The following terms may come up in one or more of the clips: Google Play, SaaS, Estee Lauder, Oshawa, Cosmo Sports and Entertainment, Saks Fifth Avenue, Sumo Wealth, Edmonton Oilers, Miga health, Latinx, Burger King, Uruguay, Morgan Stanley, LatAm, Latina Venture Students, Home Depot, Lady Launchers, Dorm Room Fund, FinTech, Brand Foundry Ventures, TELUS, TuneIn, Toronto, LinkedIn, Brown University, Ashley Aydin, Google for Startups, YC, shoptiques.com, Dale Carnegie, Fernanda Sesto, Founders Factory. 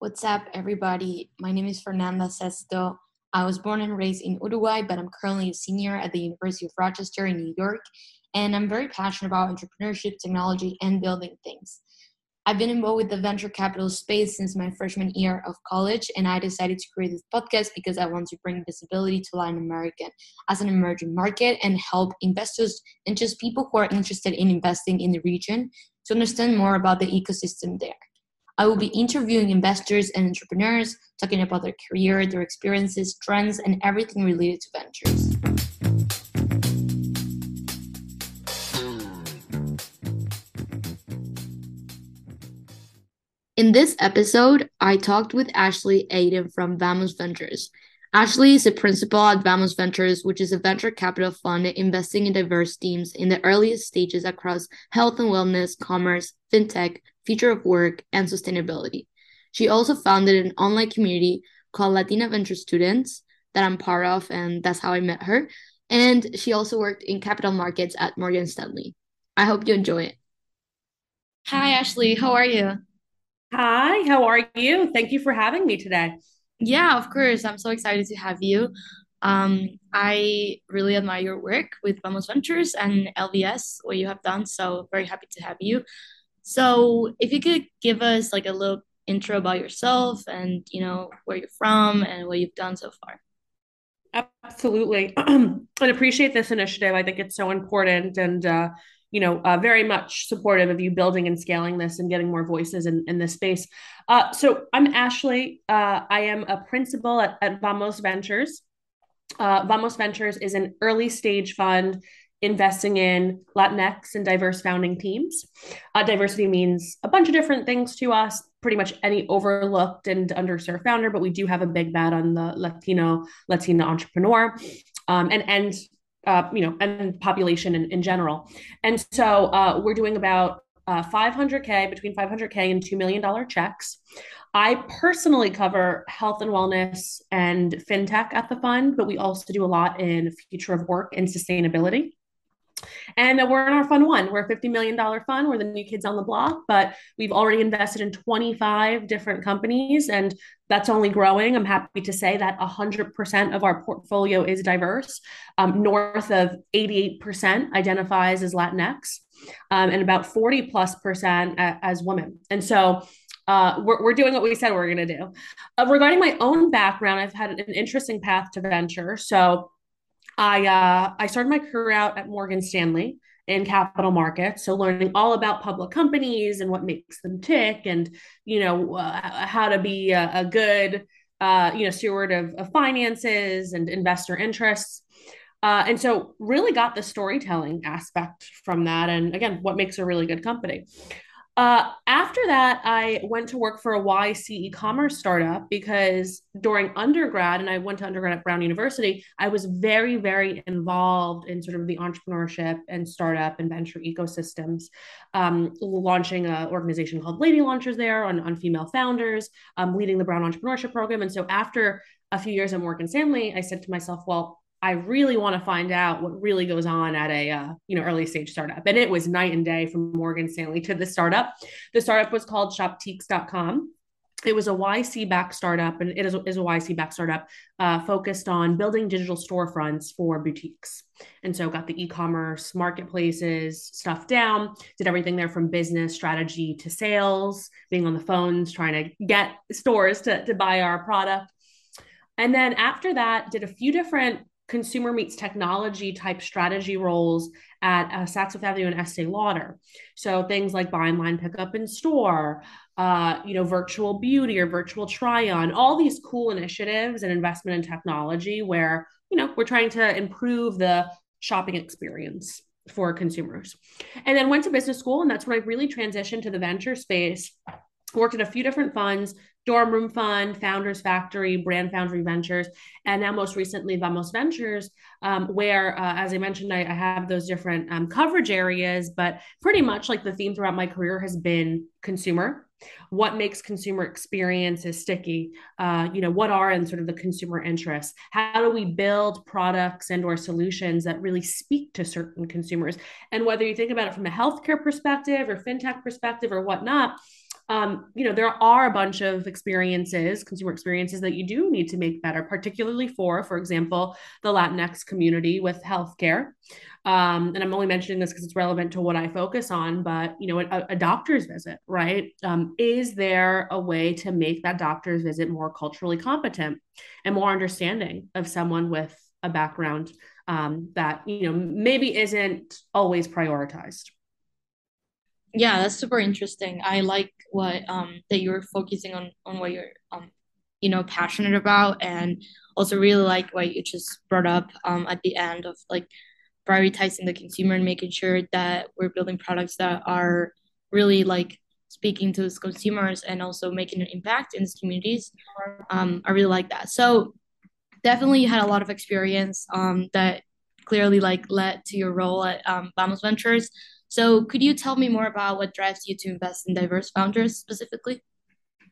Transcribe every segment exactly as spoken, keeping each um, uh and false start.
What's up, everybody? My name is Fernanda Sesto. I was born and raised in Uruguay, but I'm currently a senior at the University of Rochester in New York, and I'm very passionate about entrepreneurship, technology, and building things. I've been involved with the venture capital space since my freshman year of college, and I decided to create this podcast because I want to bring visibility to Latin America as an emerging market and help investors and just people who are interested in investing in the region to understand more about the ecosystem there. I will be interviewing investors and entrepreneurs, talking about their career, their experiences, trends, and everything related to ventures. In this episode, I talked with Ashley Aydin from Vamos Ventures. Ashley is a principal at Vamos Ventures, which is a venture capital fund investing in diverse teams in the earliest stages across health and wellness, commerce, FinTech, future of work, and sustainability. She also founded an online community called Latina Venture Students that I'm part of, and that's how I met her. And she also worked in capital markets at Morgan Stanley. I hope you enjoy it. Hi, Ashley. How are you? Hi, how are you? Thank you for having me today. Yeah, of course. I'm so excited to have you. Um, I really admire your work with Vamos Ventures and L V S, what you have done. So very happy to have you. So if you could give us like a little intro about yourself and, you know, where you're from and what you've done so far. Absolutely. I appreciate this initiative. I think it's so important and, uh, you know, uh, very much supportive of you building and scaling this and getting more voices in, in this space. Uh, so I'm Ashley. Uh, I am a principal at, at Vamos Ventures. Uh, Vamos Ventures is an early stage fund investing in Latinx and diverse founding teams. Uh, diversity means a bunch of different things to us, pretty much any overlooked and underserved founder, but we do have a big bet on the Latino, Latina entrepreneur um, and, and Uh, you know, and population in, in general. And so uh, we're doing about uh, five hundred K, between five hundred K and two million dollars checks. I personally cover health and wellness and FinTech at the fund, but we also do a lot in future of work and sustainability. And we're in our fund one. We're a fifty million dollars fund. We're the new kids on the block, but we've already invested in twenty-five different companies, and that's only growing. I'm happy to say that one hundred percent of our portfolio is diverse. Um, north of eighty-eight percent identifies as Latinx, um, and about forty plus percent as women. And so Uh, we're, we're doing what we said we we're going to do. Uh, regarding my own background, I've had an interesting path to venture. So I uh, I started my career out at Morgan Stanley in capital markets, so learning all about public companies and what makes them tick, and you know uh, how to be a, a good uh, you know steward of, of finances and investor interests, uh, and so really got the storytelling aspect from that, and again, what makes a really good company. Uh, after that, I went to work for a Y C e-commerce startup because during undergrad, and I went to undergrad at Brown University, I was very, very involved in sort of the entrepreneurship and startup and venture ecosystems, um, launching an organization called Lady Launchers there on, on female founders, um, leading the Brown Entrepreneurship Program. And so after a few years at Morgan Stanley, I said to myself, well, I really want to find out what really goes on at a, uh, you know, early stage startup. And it was night and day from Morgan Stanley to the startup. The startup was called shoptiques dot com. It was a Y C-backed startup, and it is a, is a Y C-backed startup uh, focused on building digital storefronts for boutiques. And so got the e-commerce marketplaces stuff down, did everything there from business strategy to sales, being on the phones, trying to get stores to, to buy our product. And then after that, did a few different consumer meets technology type strategy roles at uh, Saks Fifth Avenue and Estee Lauder. So things like buy online, pick up in store, uh, you know, virtual beauty or virtual try on, all these cool initiatives and investment in technology where, you know, we're trying to improve the shopping experience for consumers. And then went to business school, and that's when I really transitioned to the venture space. Worked at a few different funds, Dorm Room Fund, Founders Factory, Brand Foundry Ventures, and now most recently Vamos Ventures, um, where, uh, as I mentioned, I, I have those different um, coverage areas, but pretty much like the theme throughout my career has been consumer. What makes consumer experiences sticky? Uh, you know, what are in sort of the consumer interests? How do we build products and or solutions that really speak to certain consumers? And whether you think about it from a healthcare perspective or FinTech perspective or whatnot, um, you know, there are a bunch of experiences, consumer experiences that you do need to make better, particularly for, for example, the Latinx community with healthcare. Um, and I'm only mentioning this because it's relevant to what I focus on, but, you know, a, a doctor's visit, right? Um, is there a way to make that doctor's visit more culturally competent and more understanding of someone with a background um, that, you know, maybe isn't always prioritized? Yeah, that's super interesting. I like what um that you're focusing on on what you're um you know passionate about, and also really like what you just brought up um at the end of like prioritizing the consumer and making sure that we're building products that are really like speaking to those consumers and also making an impact in these communities. Um, I really like that. So definitely you had a lot of experience um that clearly like led to your role at um, Vamos Ventures. So could you tell me more about what drives you to invest in diverse founders specifically?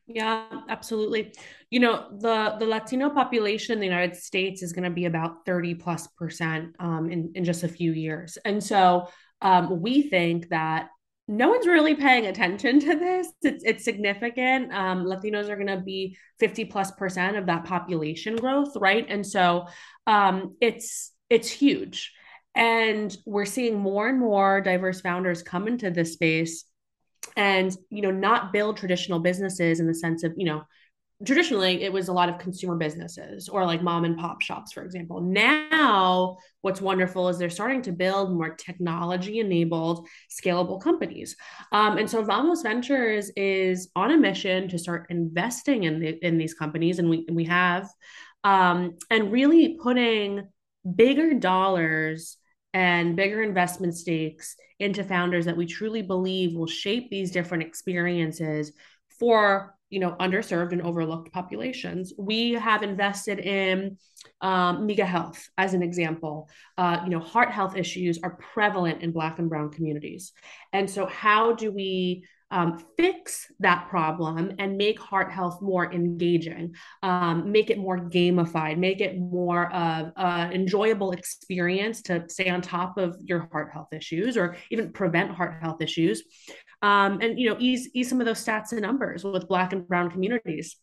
Yeah, absolutely. You know, the, the Latino population in the United States is going to be about thirty plus percent um, in, in just a few years. And so um, we think that no one's really paying attention to this. It's, it's significant. Um, Latinos are going to be fifty plus percent of that population growth, right? And so um, it's it's huge. And we're seeing more and more diverse founders come into this space and, you know, not build traditional businesses in the sense of, you know, traditionally it was a lot of consumer businesses or like mom and pop shops, for example. Now, what's wonderful is they're starting to build more technology enabled, scalable companies. Um, and so Vamos Ventures is on a mission to start investing in, the, in these companies. And we, and we have, um, and really putting bigger dollars and bigger investment stakes into founders that we truly believe will shape these different experiences for, you know, underserved and overlooked populations. We have invested in um, Miga Health as an example. Uh, you know, heart health issues are prevalent in Black and Brown communities. And so how do we Um, fix that problem and make heart health more engaging, um, make it more gamified, make it more of an enjoyable experience to stay on top of your heart health issues or even prevent heart health issues. Um, and, you know, ease, ease some of those stats and numbers with Black and Brown communities.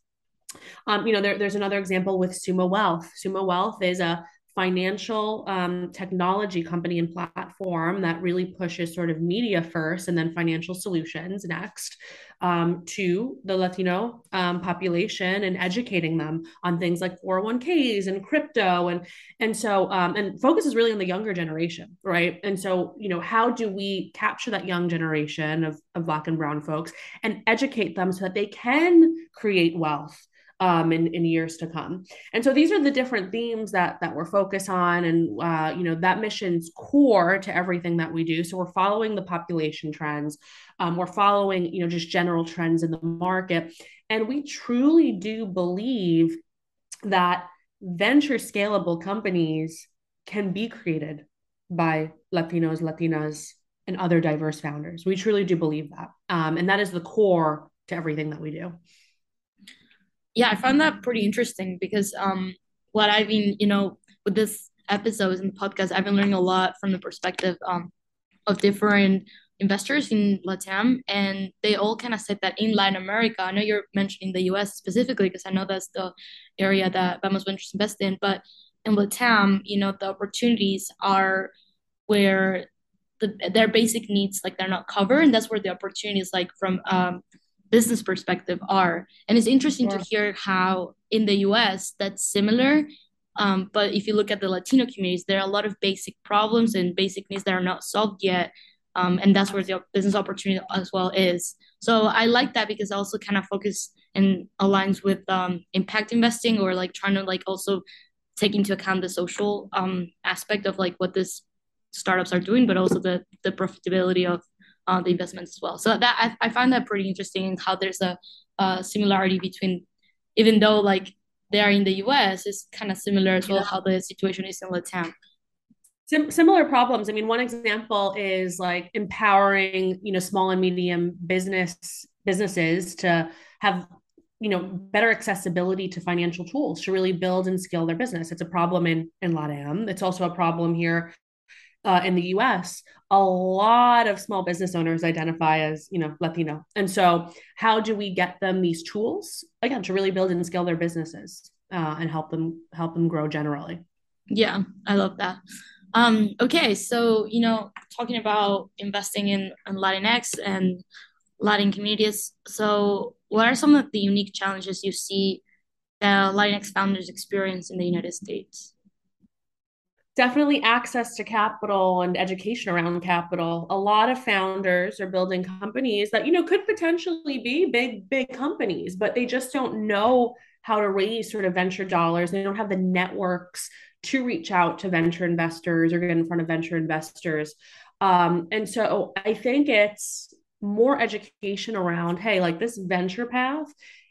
Um, you know, there, there's another example with Sumo Wealth. Sumo Wealth is a financial um, technology company and platform that really pushes sort of media first and then financial solutions next um, to the Latino um, population and educating them on things like four oh one k's and crypto. And, and so, um, and focus is really on the younger generation, right? And so, you know, how do we capture that young generation of, of Black and Brown folks and educate them so that they can create wealth Um, in, in years to come? And so these are the different themes that that we're focused on. And, uh, you know, that mission's core to everything that we do. So we're following the population trends. Um, we're following, you know, just general trends in the market. And we truly do believe that venture scalable companies can be created by Latinos, Latinas, and other diverse founders. We truly do believe that. Um, and that is the core to everything that we do. Yeah, I found that pretty interesting because um, what I've been, you know, with this episode and podcast, I've been learning a lot from the perspective um, of different investors in LatAm, and they all kind of said that in Latin America, I know you're mentioning the U S specifically because I know that's the area that Vamos Ventures invests in, but in LatAm, you know, the opportunities are where the, their basic needs, like they're not covered, and that's where the opportunities like from um, business perspective are. And it's interesting yeah. to hear how in the U S that's similar. Um, but if you look at the Latino communities, there are a lot of basic problems and basic needs that are not solved yet. Um, and that's where the business opportunity as well is. So I like that because I also kind of focus and aligns with um, impact investing or like trying to like also take into account the social um, aspect of like what these startups are doing, but also the, the profitability of Uh, the investments as well. So that I, I find that pretty interesting how there's a, a similarity between, even though like they are in the U S, it's kind of similar as well yeah. how the situation is in LatAm. Sim- similar problems. I mean, one example is like empowering, you know, small and medium business businesses to have, you know, better accessibility to financial tools to really build and scale their business. It's a problem in, in LatAm. It's also a problem here uh, in the U S, a lot of small business owners identify as, you know, Latino. And so how do we get them these tools, again, to really build and scale their businesses uh, and help them, help them grow generally? Yeah, I love that. Um, okay. So, you know, talking about investing in, in Latinx and Latin communities. So what are some of the unique challenges you see that Latinx founders experience in the United States? Definitely access to capital and education around capital. A lot of founders are building companies that, you know, could potentially be big, big companies, but they just don't know how to raise sort of venture dollars. They don't have the networks to reach out to venture investors or get in front of venture investors. Um, and so I think it's more education around, hey, like this venture path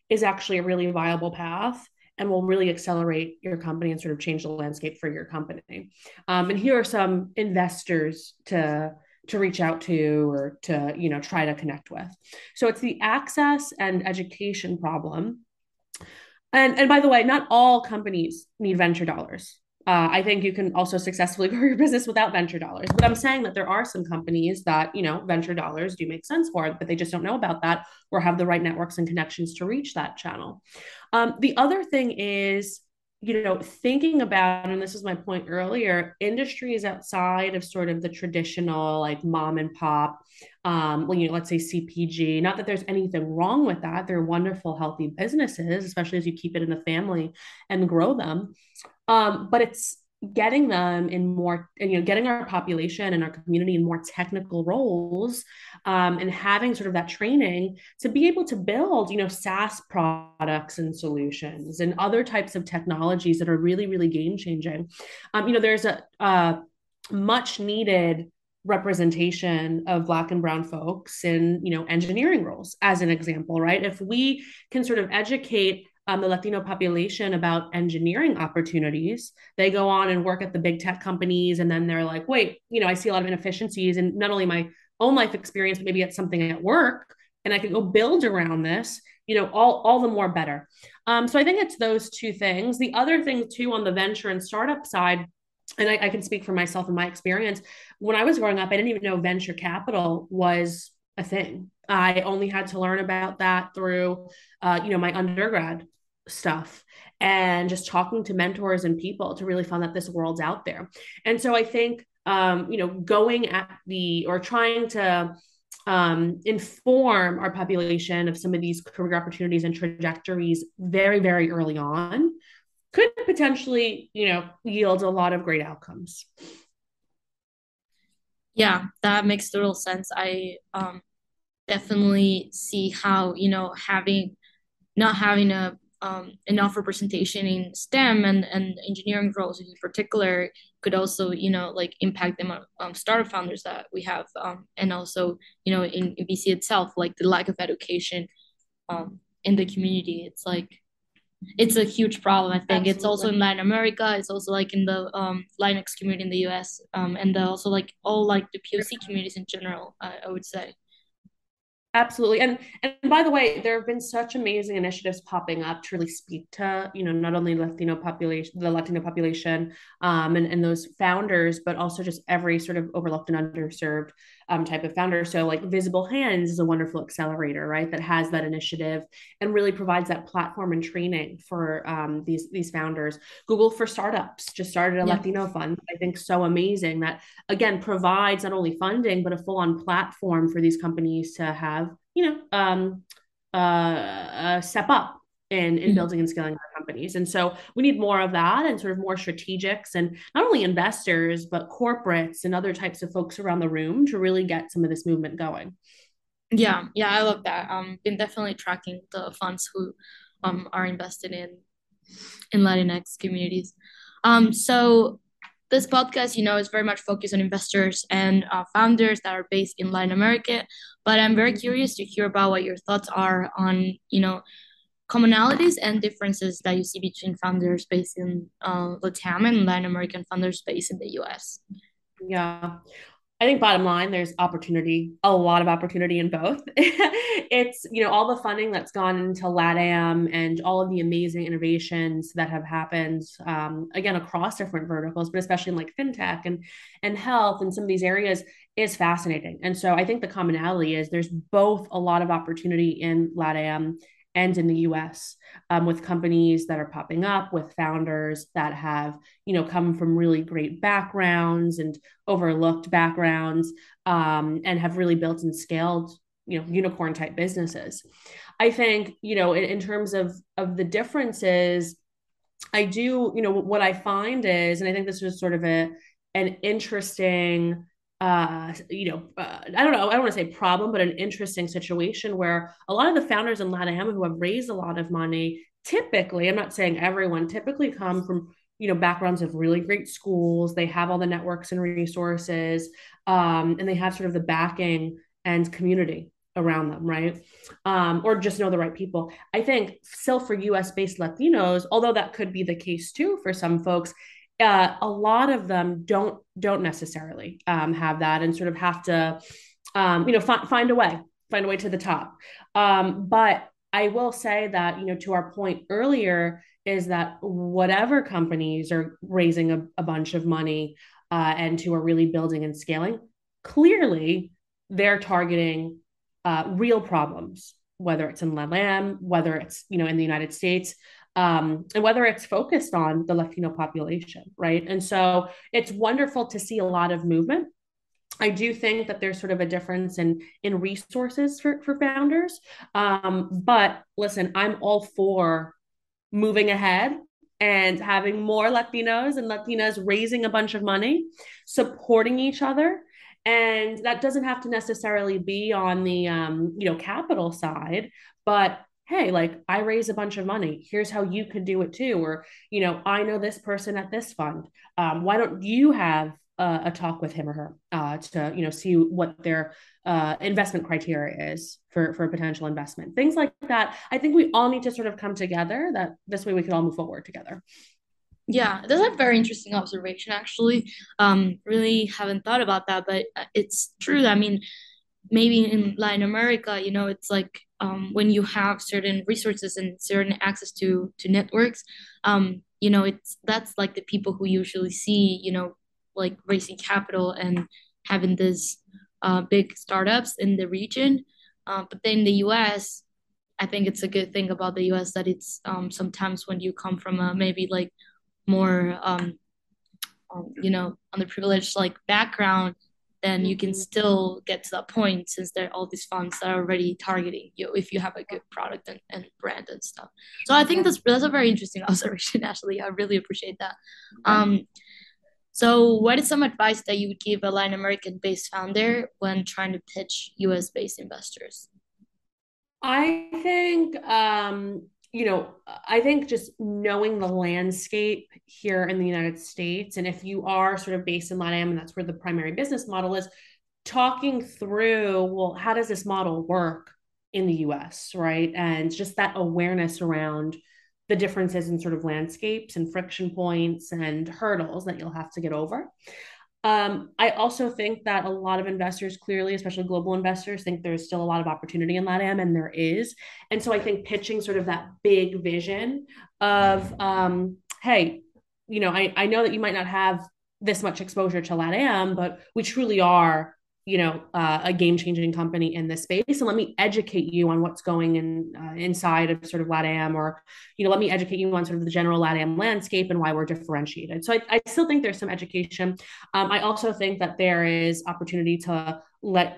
is actually a really viable path and will really accelerate your company and sort of change the landscape for your company. Um, and here are some investors to to reach out to or to, you know, try to connect with. So it's the access and education problem. And, and by the way, not all companies need venture dollars. Uh, I think you can also successfully grow your business without venture dollars. But I'm saying that there are some companies that, you know, venture dollars do make sense for, but they just don't know about that or have the right networks and connections to reach that channel. Um, the other thing is, you know, thinking about, and this is my point earlier, industries outside of sort of the traditional like mom and pop, um, well, you know, let's say C P G, not that there's anything wrong with that. They're wonderful, healthy businesses, especially as you keep it in the family and grow them. Um, but it's getting them in more, and, you know, getting our population and our community in more technical roles, um, and having sort of that training to be able to build, you know, SaaS products and solutions and other types of technologies that are really, really game changing. Um, you know, there's a, a much needed representation of Black and Brown folks in, you know, engineering roles, as an example, right? If we can sort of educate Um, the Latino population about engineering opportunities, they go on and work at the big tech companies. And then they're like, wait, you know, I see a lot of inefficiencies in not only my own life experience, but maybe it's something at work and I could go build around this, you know, all, all the more better. Um, so I think it's those two things. The other thing too, on the venture and startup side, and I, I can speak for myself and my experience, when I was growing up, I didn't even know venture capital was a thing. I only had to learn about that through, uh, you know, my undergrad stuff and just talking to mentors and people to really find that this world's out there. And so I think, um, you know, going at the, or trying to um, inform our population of some of these career opportunities and trajectories very, very early on could potentially, you know, yield a lot of great outcomes. Yeah, that makes total sense. I, um, definitely see how, you know, having not having a um, enough representation in STEM and, and engineering roles in particular could also, you know, like impact them on um, startup founders that we have. Um, and also, you know, in, in V C itself, like the lack of education um, in the community, it's like, it's a huge problem. I think Absolutely. It's also in Latin America. It's also like in the um, Latinx community in the U S um, and the, also like all like the P O C communities in general, uh, I would say. Absolutely. And and by the way, there have been such amazing initiatives popping up to really speak to, you know, not only Latino population, the Latino population um, and, and those founders, but also just every sort of overlooked and underserved um, type of founder. So like Visible Hands is a wonderful accelerator, right, that has that initiative and really provides that platform and training for um, these, these founders. Google for Startups just started a yeah. Latino fund. I think so amazing that, again, provides not only funding, but a full-on platform for these companies to have, you know, um, uh, uh, step up in, in mm-hmm. building and scaling our companies. And so we need more of that and sort of more strategics and not only investors, but corporates and other types of folks around the room to really get some of this movement going. Yeah. Yeah. I love that. Um, been definitely tracking the funds who um, are invested in, in Latinx communities. Um, so this podcast, you know, is very much focused on investors and uh, founders that are based in Latin America, but I'm very curious to hear about what your thoughts are on, you know, commonalities and differences that you see between founders based in uh, LatAm and Latin American founders based in the U S. Yeah, I think bottom line, there's opportunity, a lot of opportunity in both. It's, you know, all the funding that's gone into LatAm and all of the amazing innovations that have happened, um, again, across different verticals, but especially in like FinTech and, and health and some of these areas is fascinating. And so I think the commonality is there's both a lot of opportunity in LatAm and in the U S, um, with companies that are popping up, with founders that have, you know, come from really great backgrounds and overlooked backgrounds, um, and have really built and scaled, you know, unicorn type businesses. I think, you know, in, in terms of, of the differences, I do, you know, what I find is, and I think this was sort of a, an interesting Uh, you know, uh, I don't know, I don't want to say problem, but an interesting situation where a lot of the founders in LatAm who have raised a lot of money, typically, I'm not saying everyone, typically come from, you know, backgrounds of really great schools. They have all the networks and resources, um, and they have sort of the backing and community around them, right? Um, or just know the right people. I think still for U S-based Latinos, although that could be the case too for some folks, Uh, a lot of them don't don't necessarily um, have that and sort of have to, um, you know, f- find a way, find a way to the top. Um, but I will say that, you know, to our point earlier, is that whatever companies are raising a, a bunch of money uh, and who are really building and scaling, clearly they're targeting uh, real problems, whether it's in LatAm, whether it's, you know, in the United States, Um, and whether it's focused on the Latino population, right? And so it's wonderful to see a lot of movement. I do think that there's sort of a difference in in resources for, for founders. Um, but listen, I'm all for moving ahead and having more Latinos and Latinas raising a bunch of money, supporting each other. And that doesn't have to necessarily be on the, um, you know, capital side, but hey, like I raise a bunch of money. Here's how you could do it too. Or, you know, I know this person at this fund. Um, why don't you have uh, a talk with him or her uh, to, you know, see what their uh, investment criteria is for, for a potential investment, things like that. I think we all need to sort of come together that this way we can all move forward together. Yeah, that's a very interesting observation, actually. Um, really haven't thought about that, but it's true. I mean, maybe in Latin America, you know, it's like, Um, when you have certain resources and certain access to to networks, um, you know, it's that's like the people who usually see, you know, like raising capital and having these uh, big startups in the region. Uh, but then the U S, I think it's a good thing about the U S that it's um, sometimes when you come from a maybe like more, um, um, you know, underprivileged like background, then you can still get to that point since there are all these funds that are already targeting you if you have a good product and, and brand and stuff. So I think that's, that's a very interesting observation, Ashley. I really appreciate that. Um, so what is some advice that you would give a Latin American-based founder when trying to pitch U S-based investors? I think, um, you know, I think just knowing the landscape here in the United States, and if you are sort of based in LatAm and that's where the primary business model is, talking through, well, how does this model work in the U S, right? And just that awareness around the differences in sort of landscapes and friction points and hurdles that you'll have to get over. Um, I also think that a lot of investors clearly, especially global investors, think there's still a lot of opportunity in LatAm, and there is. And so I think pitching sort of that big vision of, um, hey, you know, I, I know that you might not have this much exposure to LatAm, but we truly are, you know, uh, a game-changing company in this space. And let me educate you on what's going in uh, inside of sort of LatAm, or, you know, let me educate you on sort of the general LatAm landscape and why we're differentiated. So I, I still think there's some education. Um, I also think that there is opportunity to let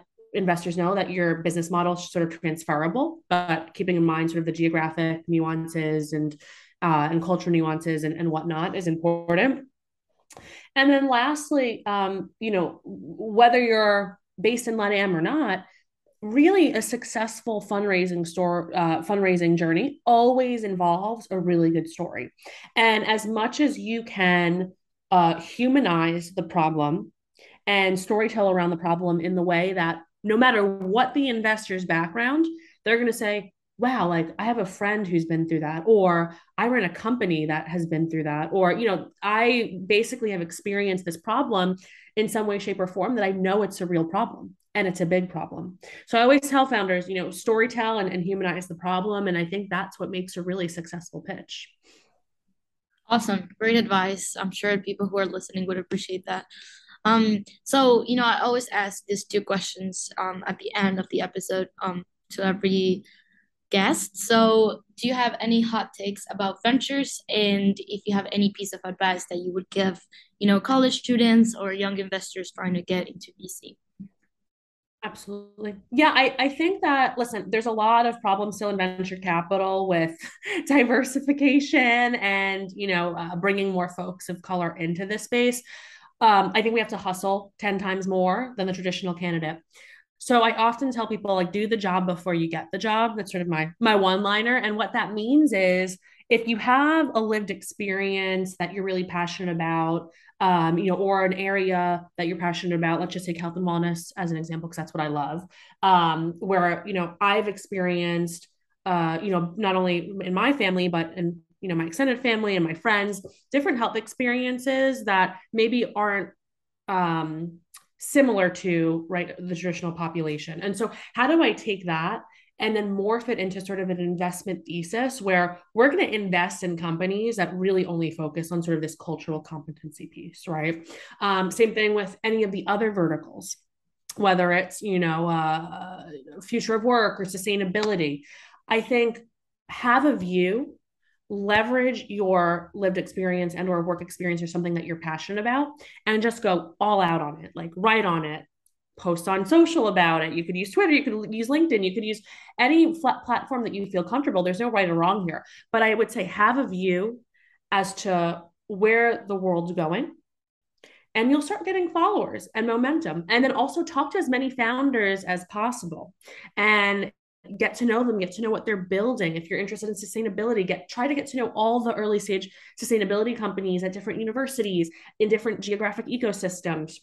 investors know that your business model is sort of transferable, but keeping in mind sort of the geographic nuances and, uh, and cultural nuances and, and whatnot is important. And then lastly, um, you know, whether you're based in LatAm or not, really a successful fundraising store, uh, fundraising journey always involves a really good story. And as much as you can uh, humanize the problem and storytell around the problem in the way that no matter what the investor's background, they're going to say, wow, like I have a friend who's been through that, or I ran a company that has been through that, or, you know, I basically have experienced this problem in some way, shape, or form, that I know it's a real problem and it's a big problem. So I always tell founders, you know, storytell and, and humanize the problem. And I think that's what makes a really successful pitch. Awesome. Great advice. I'm sure people who are listening would appreciate that. Um, so, you know, I always ask these two questions um, at the end of the episode um, to every guest. So do you have any hot takes about ventures? And if you have any piece of advice that you would give, you know, college students or young investors trying to get into V C? Absolutely. Yeah, I, I think that, listen, there's a lot of problems still in venture capital with diversification and, you know, uh, bringing more folks of color into this space. Um, I think we have to hustle ten times more than the traditional candidate. So I often tell people, like, do the job before you get the job. That's sort of my, my one-liner. And what that means is, if you have a lived experience that you're really passionate about, um, you know, or an area that you're passionate about, let's just take health and wellness as an example, because that's what I love, um, where, you know, I've experienced, uh, you know, not only in my family, but in, you know, my extended family and my friends, different health experiences that maybe aren't, um, similar to, right, the traditional population. And so how do I take that and then morph it into sort of an investment thesis where we're going to invest in companies that really only focus on sort of this cultural competency piece, right? Um, same thing with any of the other verticals, whether it's, you know, uh, future of work or sustainability. I think have a view, leverage your lived experience and or work experience or something that you're passionate about, and just go all out on it, like write on it, post on social about it. You could use Twitter, you could use LinkedIn, you could use any flat platform that you feel comfortable. There's no right or wrong here, but I would say have a view as to where the world's going, and you'll start getting followers and momentum. And then also talk to as many founders as possible and get to know them, get to know what they're building. If you're interested in sustainability, get try to get to know all the early stage sustainability companies at different universities in different geographic ecosystems.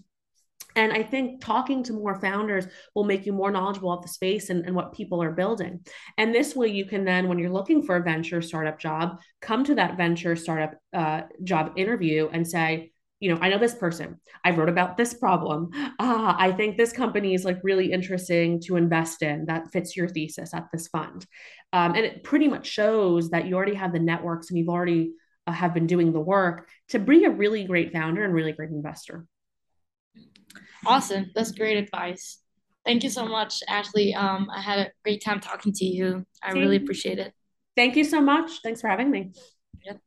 And I think talking to more founders will make you more knowledgeable of the space and, and what people are building. And this way you can then, when you're looking for a venture startup job, come to that venture startup uh, job interview and say, you know, I know this person, I wrote about this problem. Ah, I think this company is like really interesting to invest in, that fits your thesis at this fund. Um, and it pretty much shows that you already have the networks and you've already uh, have been doing the work to be a really great founder and really great investor. Awesome. That's great advice. Thank you so much, Ashley. Um, I had a great time talking to you. I really appreciate it. Thank you so much. Thanks for having me. Yep.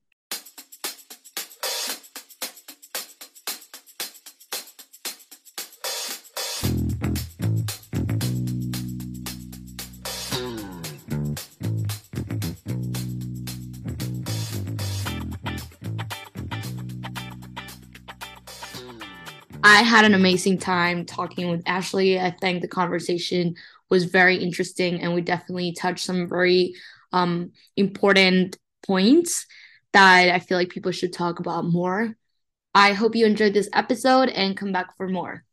I had an amazing time talking with Ashley. I think the conversation was very interesting, and we definitely touched some very um, important points that I feel like people should talk about more. I hope you enjoyed this episode and come back for more.